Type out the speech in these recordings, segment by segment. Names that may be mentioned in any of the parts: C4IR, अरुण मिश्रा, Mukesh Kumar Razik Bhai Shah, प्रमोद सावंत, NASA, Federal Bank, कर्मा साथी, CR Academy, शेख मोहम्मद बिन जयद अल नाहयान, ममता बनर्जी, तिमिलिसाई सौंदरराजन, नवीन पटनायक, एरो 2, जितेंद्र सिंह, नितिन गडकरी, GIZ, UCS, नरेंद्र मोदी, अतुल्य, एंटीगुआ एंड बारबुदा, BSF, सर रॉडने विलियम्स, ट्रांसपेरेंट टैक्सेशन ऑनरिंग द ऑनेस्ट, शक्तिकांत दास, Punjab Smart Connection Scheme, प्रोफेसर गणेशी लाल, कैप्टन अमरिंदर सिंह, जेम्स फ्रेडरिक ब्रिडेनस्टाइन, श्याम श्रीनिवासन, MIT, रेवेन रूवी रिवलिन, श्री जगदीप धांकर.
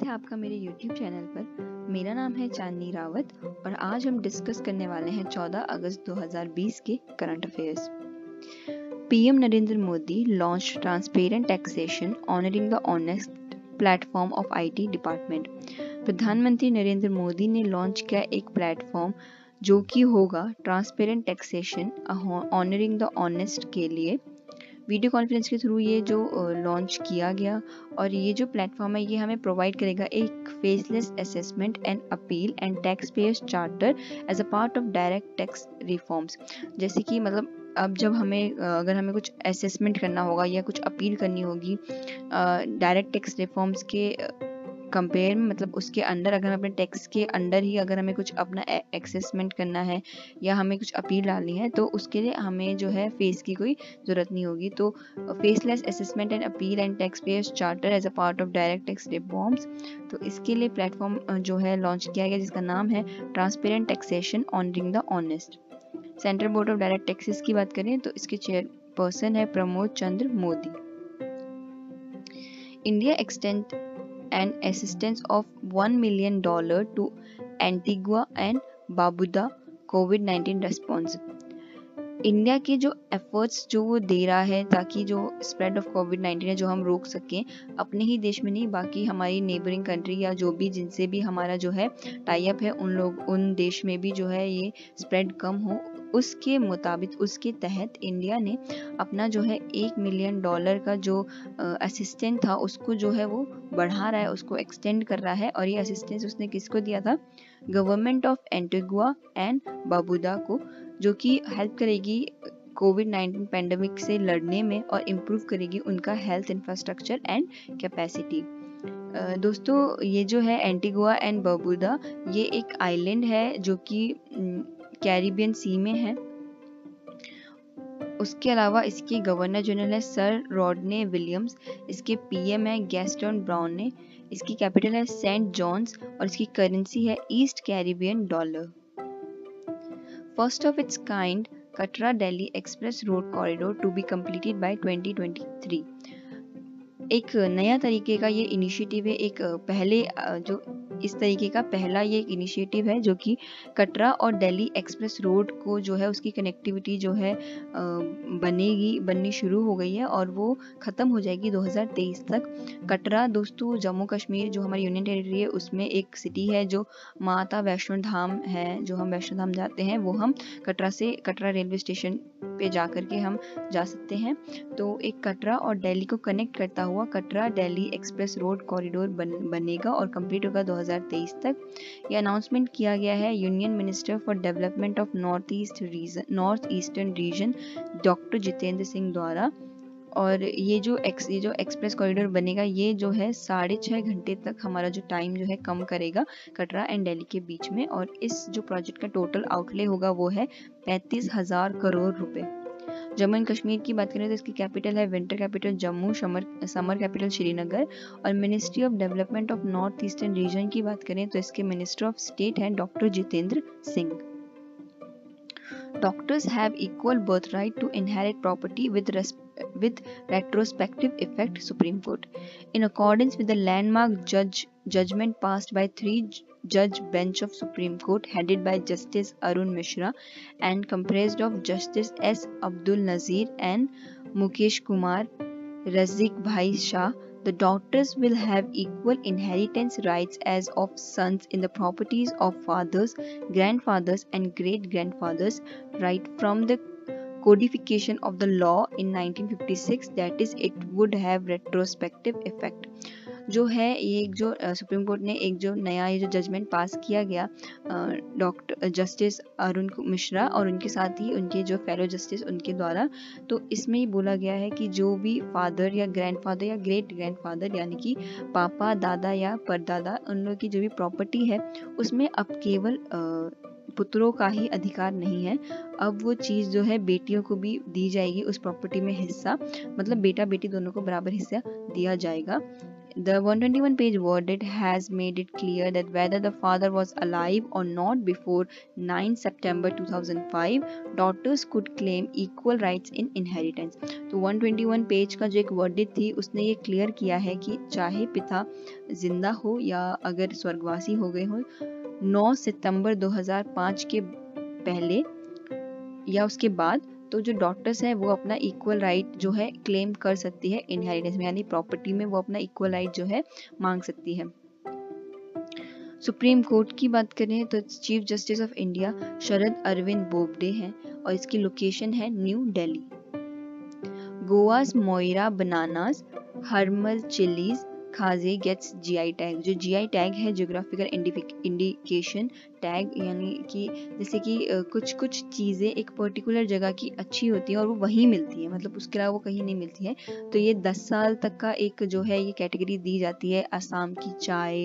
स्वागत है आपका मेरे YouTube चैनल पर। मेरा नाम है चांदनी रावत और आज हम डिस्कस करने वाले हैं 14 अगस्त 2020 के current affairs. PM नरेंद्र मोदी launch ट्रांसपेरेंट टैक्सेशन ऑनरिंग द ऑनेस्ट platform of IT department. प्रधानमंत्री नरेंद्र मोदी ने लॉन्च किया एक प्लेटफॉर्म जो कि होगा ट्रांसपेरेंट टैक्सेशन ऑनरिंग द ऑनेस्ट के लिए। वीडियो कॉन्फ्रेंस के थ्रू ये जो लॉन्च किया गया और ये जो प्लेटफॉर्म है ये हमें प्रोवाइड करेगा एक faceless assessment and appeal and tax payers charter as a part of direct tax reforms. जैसे कि मतलब अब जब हमें अगर कुछ असेसमेंट करना होगा या कुछ अपील करनी होगी डायरेक्ट टैक्स रिफॉर्म्स के कंपेयर में, मतलब उसके अंडर अगर हम अपने टैक्स के अंडर ही अगर हमें कुछ अपना एक्सेसमेंट करना है या हमें कुछ अपील डालनी है तो उसके लिए हमें जो है फेस की कोई ज़रूरत नहीं होगी। तो faceless assessment and appeal and tax payers charter as a part of direct tax reforms, तो इसके लिए प्लेटफॉर्म जो है लॉन्च किया गया जिसका नाम है ट्रांसपेरेंट टैक्सेशन ऑनरिंग द ऑनेस्ट। Central board of direct taxes की बात करें तो इसके चेयरपर्सन है Pramod Chandra Modi. India extend and assistance of $1 million to एंटीगुआ एंड बारबुदा कोविड-19 रेस्पॉन्स। इंडिया के जो एफर्ट्स जो वो दे रहा है ताकि जो स्प्रेड ऑफ कोविड-19 है जो हम रोक सकें अपने ही देश में नहीं, बाकी हमारी नेबरिंग कंट्री या जो भी जिनसे भी हमारा जो है टाई अप है उन देश में भी जो है ये स्प्रेड कम हो, उसके मुताबिक उसके तहत इंडिया ने अपना जो है $1 मिलियन का जो असिस्टेंस था उसको जो है वो बढ़ा रहा है, उसको एक्सटेंड कर रहा है। और ये असिस्टेंस उसने किसको दिया था? Government of एंटीगुआ एंड बारबुदा को, जो कि हेल्प करेगी कोविड-19 पैंडमिक से लड़ने में और इम्प्रूव करेगी उनका हेल्थ इंफ्रास्ट्रक्चर एंड कैपेसिटी। दोस्तों ये जो है एंटीगुआ एंड बारबुदा ये एक आइलैंड है जो कि कैरिबियन सी में है। उसके अलावा इसके गवर्नर जनरल है सर रॉडने विलियम्स, इसके पीएम है गेस्टन ब्राउन ने, इसकी कैपिटल है सेंट जॉन्स और इसकी करेंसी है East Caribbean dollar. First of its kind Katra Delhi express road corridor to be completed by 2023। एक नया तरीके का ये इनिशिएटिव है, एक पहले जो इस तरीके का पहला ये एक इनिशिएटिव है जो कि कटरा और दिल्ली एक्सप्रेस रोड को जो है उसकी कनेक्टिविटी जो है बननी शुरू हो गई है और वो ख़त्म हो जाएगी 2023 तक। कटरा दोस्तों जम्मू कश्मीर जो हमारी यूनियन टेरिटरी है उसमें एक सिटी है जो माता वैष्णो धाम है, जो हम वैष्णो धाम जाते हैं वो हम कटरा रेलवे स्टेशन पे जा करके हम जा सकते हैं। तो एक कटरा और दिल्ली को कनेक्ट करता हुआ Katra Delhi express road corridor बनेगा और कंप्लीट होगा 2023 तक। यह अनाउंसमेंट किया गया है union minister for development of north eastern region doctor जितेंद्र सिंह द्वारा। और ये जो एक्सप्रेस कॉरिडोर बनेगा ये जो है 6.5 घंटे तक हमारा जो टाइम जो है कम करेगा कटरा एंड दिल्ली के बीच में। और इस जो प्रोजेक्ट का टोटल आउटले होगा वो है 35,000 करोड़ रुपए। जम्मू एंड कश्मीर की बात करें तो इसकी कैपिटल है winter capital Jammu, summer capital Srinagar. और ministry of development of north eastern region की बात करें तो इसके मिनिस्टर ऑफ स्टेट हैं doctor जितेंद्र सिंह। Doctors have equal birthright to inherit property with retrospective effect, Supreme Court. In accordance with the landmark judgment passed by three-judge bench of Supreme Court headed by Justice Arun Mishra and comprised of Justice S. Abdul Nazeer and Mukesh Kumar Razik Bhai Shah, the daughters will have equal inheritance rights as of sons in the properties of fathers, grandfathers and great-grandfathers right from the codification of the law in 1956, that is it would have retrospective effect. जो है ये जो supreme court ने एक जो नया ये जो जजमेंट पास किया गया डॉक्टर जस्टिस अरुण मिश्रा और उनके साथ ही उनके जो फेलो जस्टिस उनके द्वारा, तो इसमें ही बोला गया है कि जो भी फादर या ग्रैंडफादर या ग्रेट ग्रैंडफादर यानी कि पापा दादा या परदादा उन लोगों की जो भी प्रॉपर्टी है उसमें अब केवल पुत्रों का ही अधिकार नहीं है, अब वो चीज़ जो है बेटियों को भी दी जाएगी उस प्रॉपर्टी में हिस्सा, मतलब बेटा बेटी दोनों को बराबर हिस्सा दिया जाएगा। The 121-page verdict has made it clear that whether the father was alive or not before 9 September 2005, daughters could claim equal rights in inheritance. तो 121 पेज का जो एक वर्डिक्ट थी उसने ये क्लियर किया है कि चाहे पिता जिंदा हो या अगर स्वर्गवासी हो गए हो, 9 सितंबर 2005 के पहले या उसके बाद तो जो डॉटर्स हैं वो अपना इक्वल राइट जो है क्लेम कर सकती है इनहेरिटेंस में, यानी प्रॉपर्टी में वो अपना इक्वल राइट जो है मांग सकती है। सुप्रीम कोर्ट की बात करें तो chief justice of India Sharad Arvind Bobde हैं और इसकी लोकेशन है New Delhi. Goa's Moira bananas Harmal chillies खाजे गेट्स जीआई टैग। जो जीआई टैग है जियोग्राफिकल इंडिकेशन टैग, यानी कि जैसे कि कुछ चीज़ें एक पर्टिकुलर जगह की अच्छी होती हैं और वो वहीं मिलती है, मतलब उसके अलावा वो कहीं नहीं मिलती है। तो ये 10 साल तक का एक जो है ये कैटेगरी दी जाती है। असम की चाय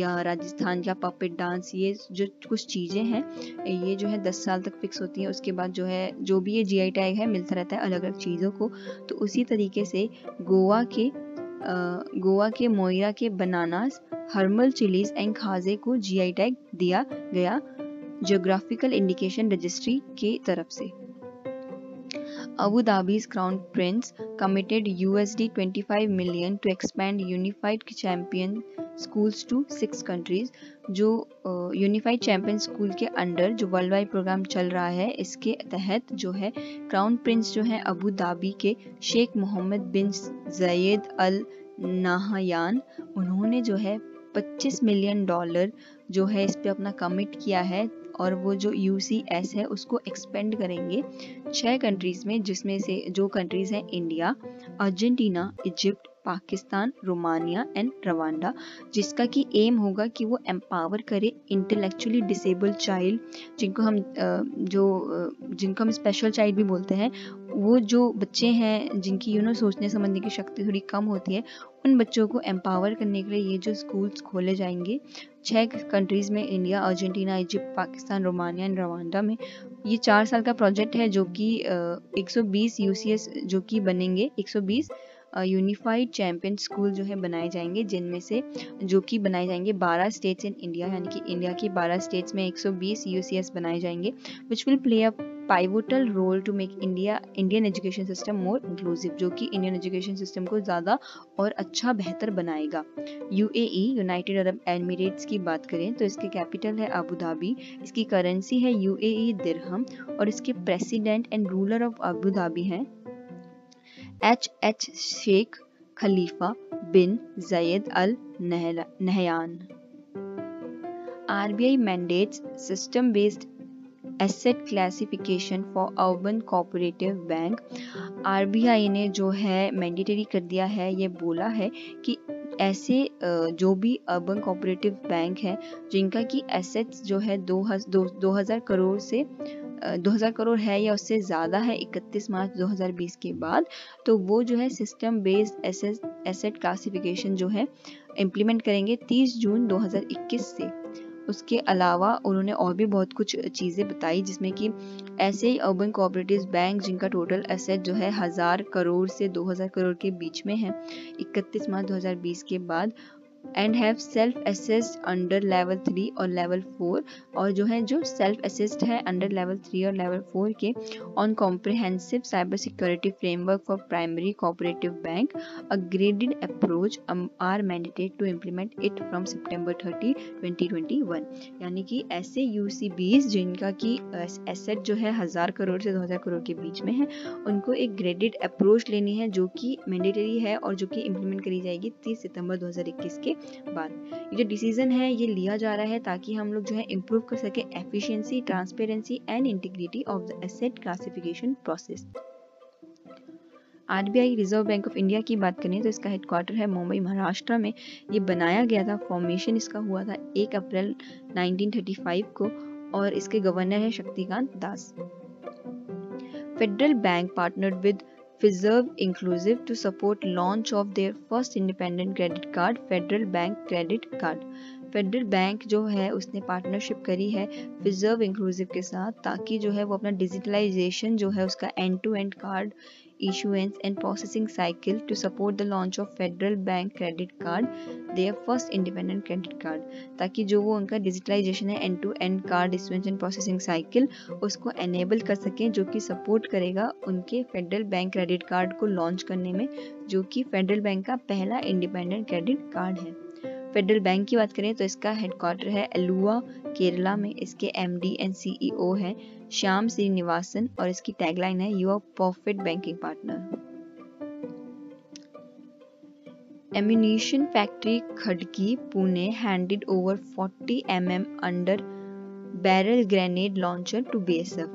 या राजस्थान का पपेट डांस, ये जो कुछ चीज़ें हैं ये जो है 10 साल तक फिक्स होती हैं, उसके बाद जो है जो भी ये जीआई टैग है मिलता रहता है अलग अलग चीज़ों को। तो उसी तरीके से गोवा के मोइरा के बनानास हर्मल चिलीज एंड खाजे को जीआई टैग दिया गया जियोग्राफिकल इंडिकेशन रजिस्ट्री की तरफ से। Abu Dhabi's crown prince committed $25 million to expand unified champion schools टू 6 कंट्रीज। जो यूनिफाइड चैंपियन स्कूल के अंडर जो वर्ल्ड वाइड प्रोग्राम चल रहा है इसके तहत जो है क्राउन प्रिंस जो है अबू धाबी के शेख मोहम्मद बिन जयद अल नाहयान, उन्होंने जो है $25 मिलियन जो है इस पे अपना कमिट किया है और वो जो UCS है उसको एक्सपेंड करेंगे 6 कंट्रीज़ में, जिसमें से जो कंट्रीज़ हैं India, Argentina, Egypt, Pakistan, Romania and Rwanda, जिसका कि एम होगा कि वो एम्पावर करे इंटेलेक्चुअली डिसेबल्ड चाइल्ड, जिनको हम स्पेशल चाइल्ड भी बोलते हैं। वो जो बच्चे हैं जिनकी सोचने समझने की शक्ति थोड़ी कम होती है, उन बच्चों को एम्पावर करने के लिए ये जो स्कूल्स खोले जाएंगे 6 कंट्रीज़ में, India, Argentina, Egypt, Pakistan, Romania and Rwanda में। ये 4 साल का प्रोजेक्ट है जो कि 120 UCS जो कि बनेंगे, 120 यूनिफाइड चैंपियन स्कूल जो है बनाए जाएंगे, जिनमें से जो कि बनाए जाएंगे 12 स्टेट्स इन इंडिया, यानी कि इंडिया के 12 स्टेट्स में 120 UCS बनाए जाएंगे, which will play a pivotal role to make Indian education system more inclusive, जो कि इंडियन एजुकेशन सिस्टम को ज़्यादा और अच्छा बेहतर बनाएगा। UAE यूनाइटेड अरब एमिरेट्स की बात करें तो इसके कैपिटल है अबू धाबी, इसकी करेंसी है UAE दिरहम और इसके president and ruler of Abu Dhabi हैं H Sheikh Khalifa bin Zayed Al Nahyan. RBI mandates system based asset classification for urban cooperative bank। RBI ने जो है मैंडेटरी कर दिया है, ये बोला है कि ऐसे जो भी अर्बन कोऑपरेटिव बैंक है जिनका कि एसेट्स जो है 2000 करोड़ से 2000 करोड़ है या उससे ज़्यादा है 31 मार्च 2020 के बाद, तो वो जो है सिस्टम बेस्ड एसेट क्लासिफिकेशन जो है इम्प्लीमेंट करेंगे 30 जून 2021 से। उसके अलावा उन्होंने और भी बहुत कुछ चीज़ें बताई, जिसमें कि ऐसे ही अर्बन कोऑपरेटिव बैंक जिनका टोटल एसेट जो है 1000 करोड़ से 2000 करोड़ के बीच में है 31 मार्च 2020 के बाद, and have self assessed under level 3 और लेवल 4, और जो सेल्फ असेस्ड है अंडर लेवल 3 और लेवल 4 के on comprehensive cyber security framework for primary cooperative bank, a graded approach are mandated to implement it from सितंबर 30, 2021। यानी कि ऐसे UCBs जिनका कि एसेट जो है 1000 करोड़ से 2000 करोड़ के बीच में है, उनको एक ग्रेडेड अप्रोच लेनी है जो कि मैंडेटरी है और जो कि इम्प्लीमेंट करी जाएगी 30 सितंबर 2021 के बाद। ये जो डिसीजन है ये लिया जा रहा है ताकि हम लोग जो है इम्प्रूव कर सके efficiency, transparency and integrity of the asset classification process. RBI Reserve bank of India की बात करें तो इसका हेडक्वार्टर है मुंबई, महाराष्ट्र में। ये बनाया गया था, फॉर्मेशन इसका हुआ था 1 अप्रैल 1935 को और इसके गवर्नर है शक्तिकांत दास। Federal bank partnered with Fizerv Inclusive to support launch of their first independent credit card, Federal Bank Credit Card। Federal Bank जो है उसने पार्टनरशिप करी है Fizerv Inclusive के साथ ताकि जो है वो अपना डिजिटलाइजेशन जो है उसका end to end card issuance and processing cycle to support the launch of Federal Bank credit card, their first independent credit card, ताकि जो वो उनका डिजिटलाइजेशन है end to end card issuance and processing cycle उसको enable कर सकें, जो कि support करेगा उनके Federal Bank credit card को launch करने में, जो कि Federal Bank का पहला independent credit card है। फेडरल बैंक की बात करें तो इसका हेडक्वार्टर है अलुवा, केरला में। इसके एमडी एंड सीईओ हैं श्याम श्रीनिवासन और इसकी टैगलाइन है your perfect banking partner. Ammunition factory Khadki Pune handed over 40 mm under barrel grenade launcher to BSF.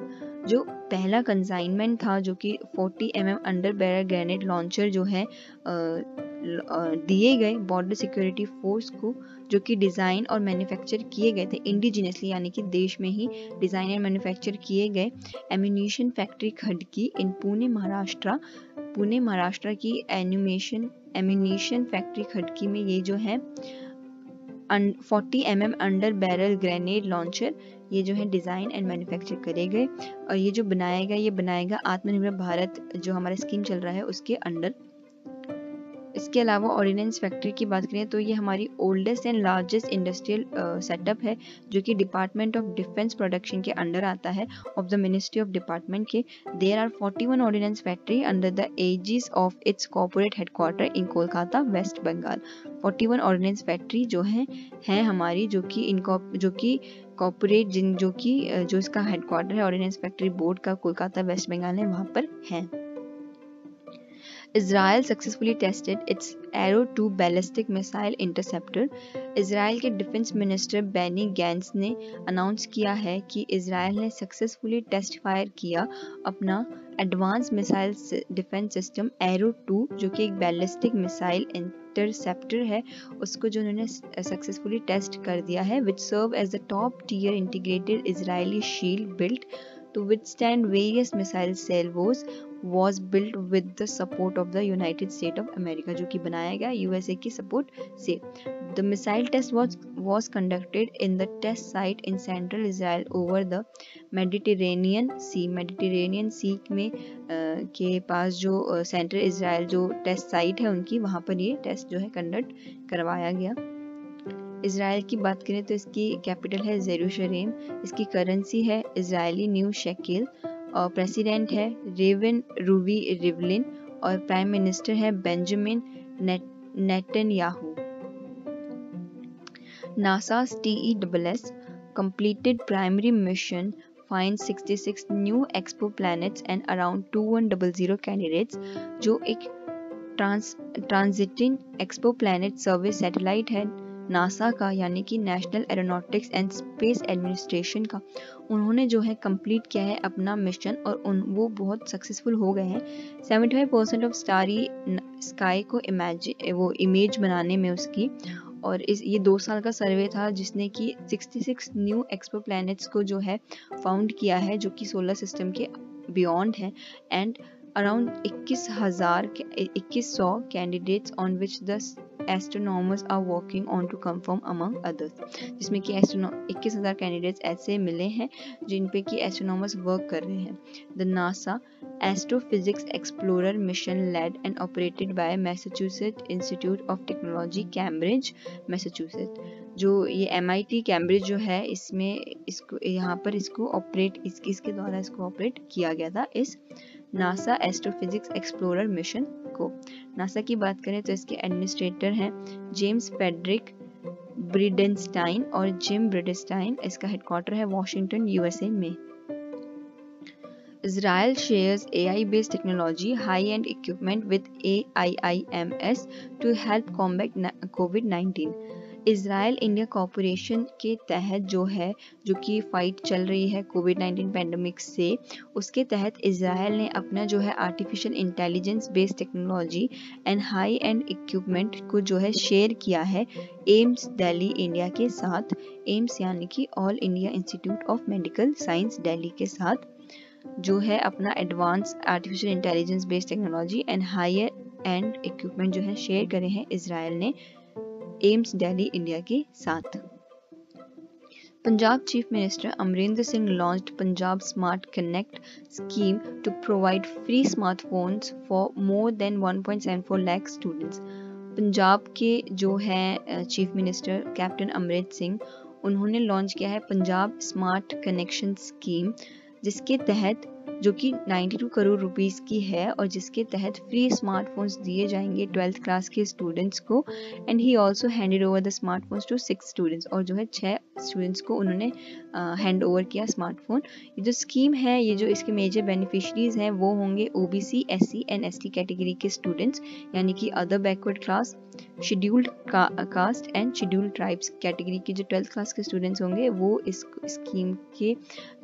जो पहला कंसाइनमेंट था जो कि 40 mm under barrel grenade launcher जो है दिए गए बॉर्डर सिक्योरिटी फोर्स को, जो कि डिज़ाइन और मैन्युफैक्चर किए गए थे इंडिजिनियसली, यानी कि देश में ही डिज़ाइन एंड मैन्युफैक्चर किए गए। Ammunition factory Khadki in Pune Maharashtra की एम्यूनिशन फैक्ट्री खड़की में ये जो है 40 mm under barrel grenade launcher ये जो है डिज़ाइन एंड मैन्युफैक्चर करे गए और ये जो बनाएगा आत्मनिर्भर भारत जो हमारा स्कीम चल रहा है उसके अंडर। इसके अलावा ऑर्डिनेंस फैक्ट्री की बात करें तो ये हमारी oldest and largest industrial setup है जो कि डिपार्टमेंट ऑफ डिफेंस प्रोडक्शन के अंडर आता है of the ministry of department के। There are 41 ordnance factory under the aegis of its corporate headquarter in Kolkata, West Bengal. 41 ordnance factory जो है हमारी जो इसका हेडक्वार्टर है ऑर्डिनेंस फैक्ट्री बोर्ड का कोलकाता वेस्ट बंगाल है वहाँ पर है। Israel successfully tested its एरो 2 ballistic missile interceptor. Israel के डिफेंस मिनिस्टर बेनी गैंट्स ने अनाउंस किया है कि इसराइल ने सक्सेसफुली टेस्ट फायर किया अपना advance missile defence system एरो 2 जो कि एक बैलिस्टिक मिसाइल इंटरसेप्टर है, उसको जो उन्होंने सक्सेसफुली टेस्ट कर दिया है, which serve as the top tier integrated Israeli shield built to withstand various missile salvos was built with the support of the United States of America, जो कि बनाया गया USA की सपोर्ट से। The missile test was conducted in the test site in central Israel over the Mediterranean Sea में के पास जो central Israel जो test site है उनकी वहाँ पर ये test जो है conduct करवाया गया। इसराइल की बात करें तो इसकी कैपिटल है जेरूशलेम, इसकी करेंसी है इजरायली न्यू शेकिल और प्रेसिडेंट है रेवेन रूवी रिवलिन और प्राइम मिनिस्टर है Benjamin Netanyahu. NASA's TESS completed primary mission find 66 new exoplanets and around 2100 candidates। जो एक ट्रांजिटिंग एक्सोप्लैनेट सर्वे सैटेलाइट है नासा का, यानी कि national aeronautics and space administration का, उन्होंने जो है कंप्लीट किया है अपना मिशन और वो बहुत सक्सेसफुल हो गए हैं। 75% ऑफ स्टारी स्काई को इमेज बनाने में उसकी, और ये 2 साल का सर्वे था जिसने कि 66 न्यू एक्सोप्लैनेट्स को जो है फाउंड किया है जो कि सोलर सिस्टम के बियॉन्ड है and around 2100 candidates on which the astronomers are working on to confirm among others. जिसमें कि 21,000 कैंडिडेट्स ऐसे मिले हैं जिन पे कि एस्ट्रोनॉमर्स वर्क कर रहे हैं। The NASA astrophysics explorer mission led and operated by Massachusetts Institute of Technology Cambridge Massachusetts. जो ये MIT कैम्ब्रिज जो है इसमें इसके द्वारा इसको ऑपरेट किया गया था इस नासा एस्ट्रोफिजिक्स एक्सप्लोरर मिशन को। नासा की बात करें तो इसके एडमिनिस्ट्रेटर हैं जेम्स फ्रेडरिक ब्रिडेनस्टाइन और जिम ब्रिडेनस्टाइन। इसका हेडक्वार्टर है वॉशिंगटन USA में। Israel shares AI based technology high end equipment with AIIMS to help combat COVID-19। Israel India corporation के तहत जो कि फाइट चल रही है COVID-19 पैंडमिक से, उसके तहत इसराइल ने अपना जो है artificial intelligence based technology and high end equipment को जो है शेयर किया है एम्स दिल्ली इंडिया के साथ। एम्स यानी कि all India Institute of Medical Science Delhi के साथ जो है अपना advance artificial intelligence based technology and high end equipment जो है शेयर करे हैं इसराइल ने एम्स दिल्ली इंडिया के साथ। Punjab Chief Minister Amrinder Singh launched Punjab Smart Connect Scheme to provide free smartphones for more than 1.74 lakh students. Punjab के जो हैं chief minister कैप्टन अमरिंदर सिंह, उन्होंने लॉन्च किया है पंजाब स्मार्ट कनेक्शन स्कीम, जिसके तहत जो कि 92 करोड़ रुपीस की है और जिसके तहत फ्री स्मार्टफोन्स दिए जाएंगे 12th क्लास के स्टूडेंट्स को. And he also handed over the smartphones to 6 students, और जो है 6 स्टूडेंट्स को उन्होंने हैंड ओवर किया स्मार्टफोन. ये जो स्कीम है, ये जो इसके मेजर बेनिफिशरीज हैं वो होंगे OBC, SC and ST category के स्टूडेंट्स, यानी कि other backward class, scheduled caste and scheduled tribes category के जो 12th क्लास के स्टूडेंट्स होंगे वो इस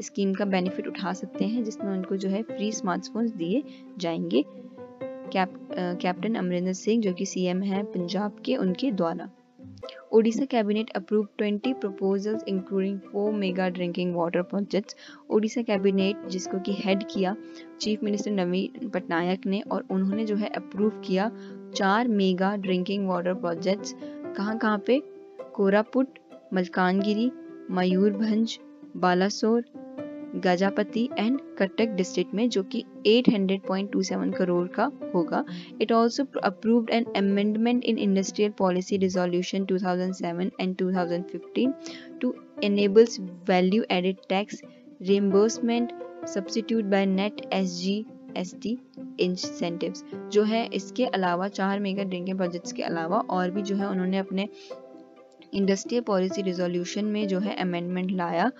स्कीम का बेनिफिट उठा सकते हैं, जिसमें उनको जो है फ्री स्मार्टफोन्स दिए जाएंगे कैप्टन अमरिंदर सिंह जो कि सीएम हैं पंजाब के, उनके द्वारा. Odisha cabinet approve 20 proposals including 4 mega drinking water projects. Odisha cabinet, जिसको कि हेड किया चीफ मिनिस्टर नवीन पटनायक ने, और उन्होंने जो है अप्रूव किया 4 मेगा ड्रिंकिंग वाटर प्रोजेक्ट्स. कहां-कहां पे? कोरापुट, मलकानगिरी, मयूरभंज, बालासोर, गजापति एंड कटक डिस्ट्रिक्ट में, जो कि 800.27 करोड़ का होगा. It also approved an amendment in industrial policy resolution 2007 and 2015 to enables value added tax reimbursement substitute by net SGST incentives. जो है इसके अलावा 4 मेगा ड्रिंकिंग प्रोजेक्ट्स के अलावा और भी जो है उन्होंने अपने इंडस्ट्रियल पॉलिसी रिजोल्यूशन में जो है अमेंडमेंट लाया,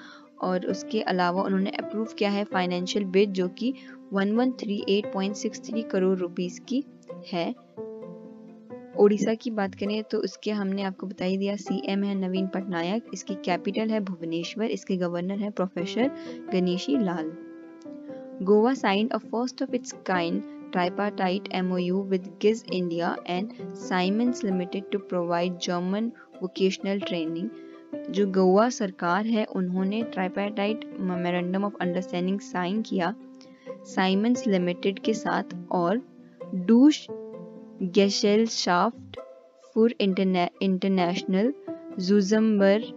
और उसके अलावा उन्होंने अप्रूव किया है फाइनेंशियल बिड जो कि 1138.63 करोड़ रुपीस की है. ओडिशा की बात करें तो उसके हमने आपको बता ही दिया, सीएम है नवीन पटनायक, इसकी कैपिटल है भुवनेश्वर, इसके गवर्नर है प्रोफेसर गणेशी लाल. Goa signed a first of its kind tripartite MOU with GIZ India and Siemens Limited to provide German vocational training. जो गोवा सरकार है उन्होंने tripartite memorandum of understanding sign किया साइमंस लिमिटेड के साथ और Deutsche Gesellschaft for international जुजम्बर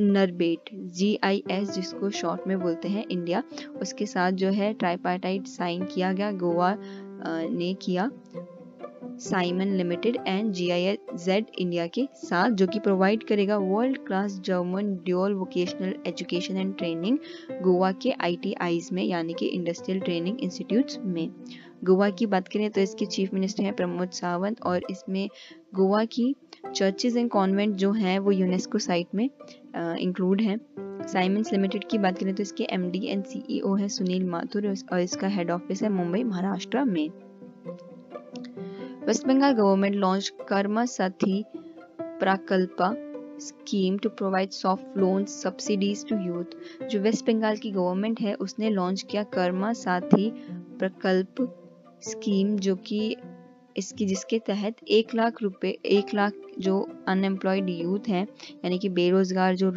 नरबेट GIS जिसको short में बोलते हैं इंडिया, उसके साथ जो है ट्राइपार्टाइट साइन किया गया, गोवा ने किया Siemens limited and GIZ India के साथ, जो कि प्रोवाइड करेगा world class German dual vocational education and training Goa के ITIs में, यानी कि इंडस्ट्रियल ट्रेनिंग इंस्टीट्यूट्स में. गोवा की बात करें तो इसके चीफ मिनिस्टर हैं प्रमोद सावंत, और इसमें गोवा की चर्चेज एंड कॉन्वेंट जो हैं वो यूनेस्को साइट में इंक्लूड हैं. साइमंस लिमिटेड की बात करें तो इसके MD एंड CEO हैं सुनील माथुर, और इसका हेड ऑफिस है मुंबई, महाराष्ट्र में. Waste Bengal government launch कर्मा साथी Prakalpa scheme to provide soft loan subsidies to youth. जो वेस्ट बंगाल की गवर्नमेंट है उसने लॉन्च किया कर्मा साथी प्रकल्प स्कीम, जो कि इसकी जिसके तहत 1 लाख जो अनएम्प्लॉयड यूथ हैं, यानी कि बेरोजगार जो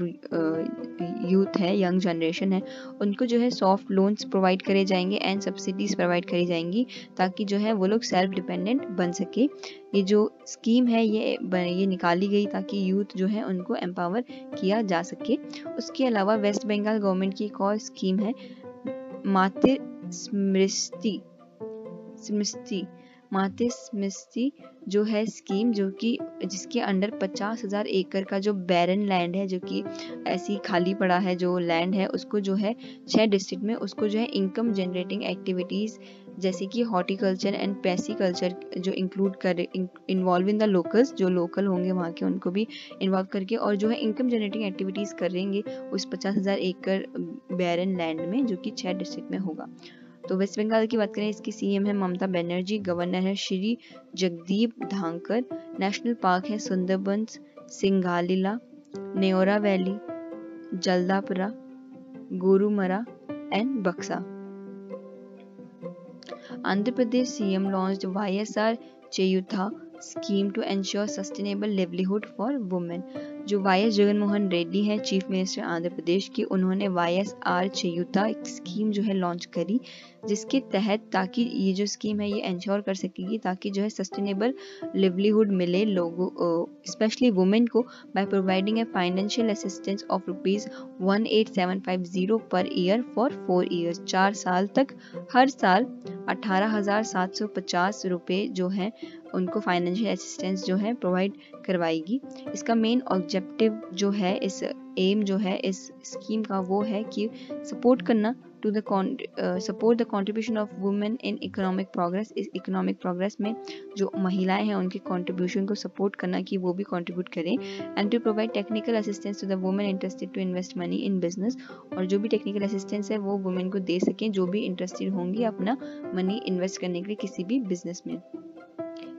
यूथ है, यंग जनरेशन है, उनको जो है सॉफ्ट लोन्स प्रोवाइड करे जाएंगे एंड सब्सिडीज प्रोवाइड करी जाएंगी, ताकि जो है वो लोग सेल्फ डिपेंडेंट बन सके. ये जो स्कीम है ये निकाली गई ताकि यूथ जो है उनको एम्पावर किया जा सके. उसके अलावा वेस्ट बंगाल गवर्नमेंट की एक और स्कीम है मातृ स्मृति जो है स्कीम, जो कि जिसके अंडर 50,000 एकड़ का जो बैरन लैंड है, जो कि ऐसी खाली पड़ा है जो लैंड है, उसको जो है 6 डिस्ट्रिक्ट में उसको जो है इनकम जनरेटिंग एक्टिविटीज जैसे कि हॉर्टिकल्चर एंड पेसिकल्चर जो इन्वॉल्व इन द लोकल्स, जो लोकल होंगे वहाँ के उनको भी इन्वॉल्व करके, और जो है इनकम जनरेटिंग एक्टिविटीज करेंगे उस 50,000 एकड़ बैरन लैंड में, जो कि 6 डिस्ट्रिक्ट में होगा. तो वेस्ट बंगाल की बात करें, इसकी सीएम है ममता बनर्जी, गवर्नर है श्री जगदीप धांकर. नेशनल पार्क है Sundarbans, Singalila, Neora valley, Jaldapara, Gorumara and Buxa. Andhra Pradesh CM launched YSR Cheyutha scheme to ensure sustainable livelihood for women. जो वाई.एस. जगनमोहन रेड्डी है चीफ मिनिस्टर आंध्र प्रदेश की, उन्होंने YSR चयुता एक स्कीम जो है लॉन्च करी, जिसके तहत ताकि ये जो स्कीम है ये इंश्योर कर सकेगी ताकि जो है सस्टेनेबल लिवलीहुड मिले लोगों स्पेशली वुमेन को by providing a financial assistance of ₹18750 per year for 4 years, 4 साल तक हर साल 18,750 रुपये जो है उनको फाइनेंशियल असिस्टेंस जो है प्रोवाइड करवाएगी। इसका मेन ऑब्जेक्टिव जो है, इस एम जो है इस स्कीम का वो है कि सपोर्ट करना to the support the contribution of women in economic progress. इस इकोनॉमिक प्रोग्रेस में जो महिलाएं हैं उनके कंट्रीब्यूशन को सपोर्ट करना कि वो भी कंट्रीब्यूट करें। And to provide technical assistance to the women interested to invest money in business, और जो भी टेक्निकल असिस्टेंस है वो वुमेन को दे सकें जो भी इंटरेस्टेड होंगी अपना मनी इन्वेस्ट करने के लिए किसी भी बिजनेस में।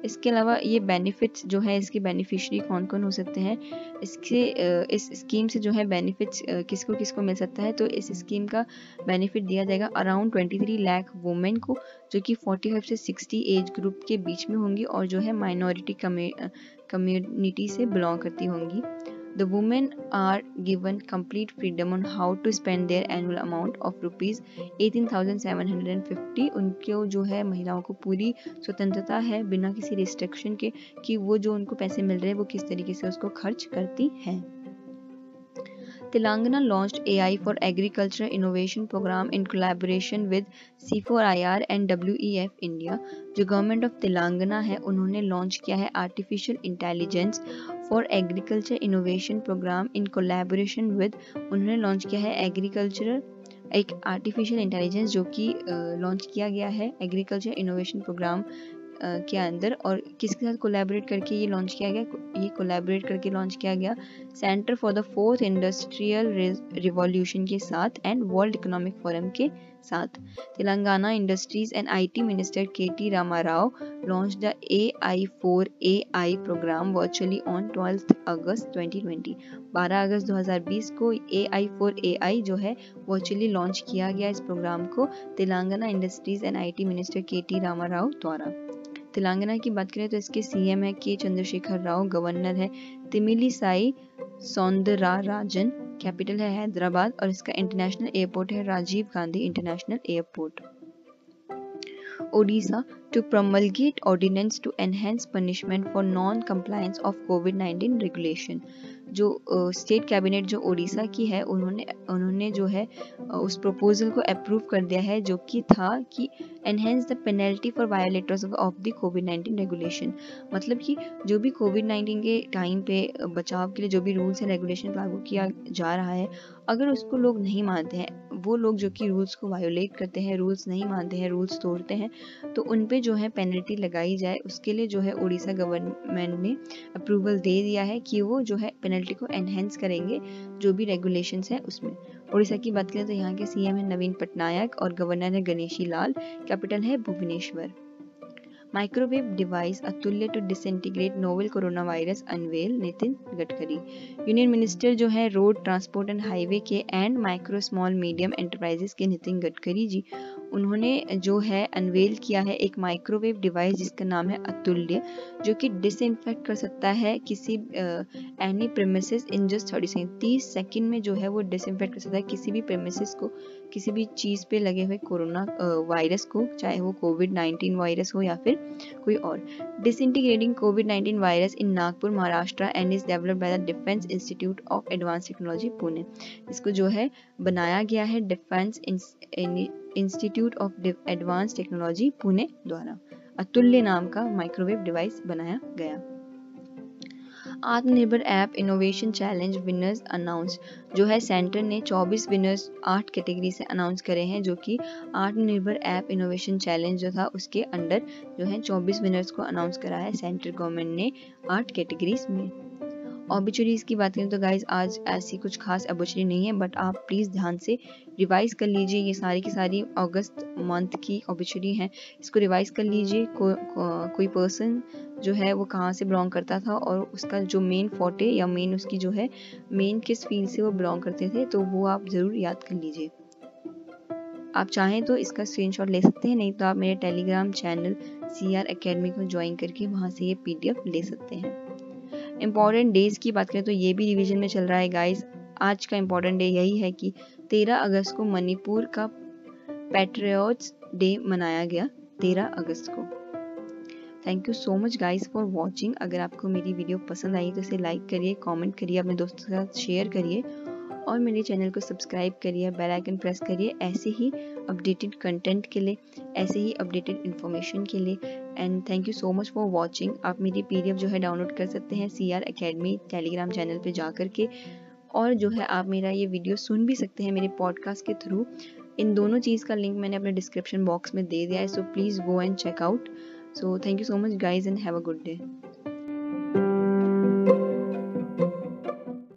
इसके अलावा ये बेनिफिट्स जो है, इसके बेनिफिशरी कौन कौन हो सकते हैं, इसके इस स्कीम से जो है बेनिफिट्स किसको किसको मिल सकता है, तो इस स्कीम का बेनिफिट दिया जाएगा अराउंड 23 लाख वुमेन को, जो कि 45 से 60 एज ग्रुप के बीच में होंगी और जो है माइनॉरिटी कम्युनिटी से बिलोंग करती होंगी। The women are given complete freedom on how to spend their annual amount of ₹18,750। उनको जो है महिलाओं को पूरी स्वतंत्रता है बिना किसी रिस्ट्रिक्शन के कि वो जो उनको पैसे मिल रहे हैं वो किस तरीके से उसको खर्च करती हैं। Telangana launched AI for agriculture innovation programme in collaboration with C4IR and WEF India. जो गवर्नमेंट ऑफ तेलंगाना है उन्होंने लॉन्च किया है artificial intelligence for agriculture innovation programme in collaboration with, उन्होंने लॉन्च किया है एग्रीकल्चरल एक आर्टिफिशियल इंटेलिजेंस जो कि लॉन्च किया गया है एग्रीकल्चर इनोवेशन प्रोग्राम के अंदर। और किसके साथ कोलैबोरेट करके ये लॉन्च किया गया, ये कोलैबोरेट करके लॉन्च किया गया centre for the 4th industrial revolution के साथ एंड वर्ल्ड इकोनॉमिक फोरम के साथ। Telangana industries and IT minister KT Rama Rao launch the AI4AI programme virtually on 12 अगस्त 2020। 12 अगस्त 2020 को AI4AI जो है वर्चुअली लॉन्च किया गया इस प्रोग्राम को Telangana industries and IT minister KT Rama Rao द्वारा। तेलंगाना की बात करें तो इसके CM है के चंद्रशेखर राव, गवर्नर है तिमिलिसाई सौंदरराजन, कैपिटल है हैदराबाद और इसका इंटरनेशनल एयरपोर्ट है Rajiv Gandhi international airport. Odisha to promulgate ordinance to enhance punishment for non compliance of COVID-19 regulation. जो स्टेट कैबिनेट जो ओडिशा की है उन्होंने जो है उस प्रपोजल को अप्रूव कर दिया है जो कि था कि enhance the penalty for violators of the COVID-19 regulation. मतलब कि जो भी COVID-19 के टाइम पे बचाव के लिए जो भी रूल्स एंड रेगुलेशन लागू किया जा रहा है, अगर उसको लोग नहीं मानते हैं, वो लोग जो कि रूल्स को वायोलेट करते हैं, रूल्स नहीं मानते हैं, रूल्स तोड़ते हैं, तो उन पे जो है पेनल्टी लगाई जाए। उसके लिए जो है ओडिशा गवर्नमेंट ने अप्रूवल दे दिया है कि वो जो है पेनल्टी को एनहेंस करेंगे जो भी रेगुलेशंस है उसमें। ओडिशा की बात करें तो यहाँ के CM है नवीन पटनायक और गवर्नर है गणेशी लाल, कैपिटल है Bhubaneswar. Microwave device अतुल्य to disintegrate novel corona virus unveil, नितिन गडकरी। Union minister जो है रोड ट्रांसपोर्ट एंड हाईवे के and micro small medium enterprises के नितिन गडकरी जी, उन्होंने जो है अनवेल किया है एक माइक्रोवेव डिवाइस जिसका नाम है अतुल्य, जो कि डिसइंफेक्ट कर सकता है किसी any premises in just 30 second में जो है वो डिसइंफेक्ट कर सकता है किसी भी प्रेमिसेस को, किसी भी चीज़ पे लगे हुए कोरोना वायरस को, चाहे वो COVID-19 वायरस हो या फिर कोई और। Disintegrating COVID-19 virus in Nagpur Maharashtra and is developed by the defence institute of advance technology Pune. इसको जो है बनाया गया है defence institute of advance technology Pune द्वारा। अतुल्य नाम का माइक्रोवेव डिवाइस बनाया गया। आत्मनिर्भर app innovation challenge winners announce. जो है सेंटर ने 24 विनर्स 8 कैटेगरी से अनाउंस करे हैं, जो कि आत्मनिर्भर ऐप इनोवेशन चैलेंज जो था उसके अंडर जो है 24 विनर्स को अनाउंस करा है सेंट्रल गवर्नमेंट ने 8 कैटेगरीज में। ऑपर्चुनिटीज की बात करें तो गाइज आज ऐसी कुछ खास अपॉर्चुनिटी नहीं है, बट आप प्लीज़ ध्यान से रिवाइज कर लीजिए, ये सारी की सारी अगस्त मंथ की अपॉर्चुनिटी है, इसको रिवाइज कर लीजिए। कोई पर्सन जो है वो कहाँ से बिलोंग करता था और उसका जो मेन फोटे या मेन उसकी जो है मेन किस फील्ड से वो बिलोंग करते थे, तो वो आप ज़रूर याद कर लीजिए। आप चाहें तो इसका स्क्रीनशॉट ले सकते हैं, नहीं तो आप मेरे टेलीग्राम चैनल CR Academy को ज्वाइन करके वहाँ से ये PDF ले सकते हैं। इम्पॉर्टेंट डेज की बात करें तो ये भी रिवीजन में चल रहा है गाइस। आज का इम्पॉर्टेंट डे यही है कि 13 अगस्त को मणिपुर का पैट्रियट्स डे मनाया गया 13 अगस्त को। Thank you so much guys for watching. अगर आपको मेरी वीडियो पसंद आई तो इसे लाइक करिए, कॉमेंट करिए, अपने दोस्तों के साथ शेयर करिए और मेरे चैनल को सब्सक्राइब करिए, बेल आइकन प्रेस करिए ऐसे ही अपडेटेड कंटेंट के लिए, ऐसे ही अपडेटेड इन्फॉर्मेशन के लिए। And thank you so much for watching. आप मेरी PDF जो है डाउनलोड कर सकते हैं CR अकेडमी टेलीग्राम चैनल पे जा करके, और जो है आप मेरा ये वीडियो सुन भी सकते हैं मेरे पॉडकास्ट के थ्रू। इन दोनों चीज़ का लिंक मैंने अपने डिस्क्रिप्शन बॉक्स में दे दिया है, so please go and check out. So thank you so much guys and have a good day.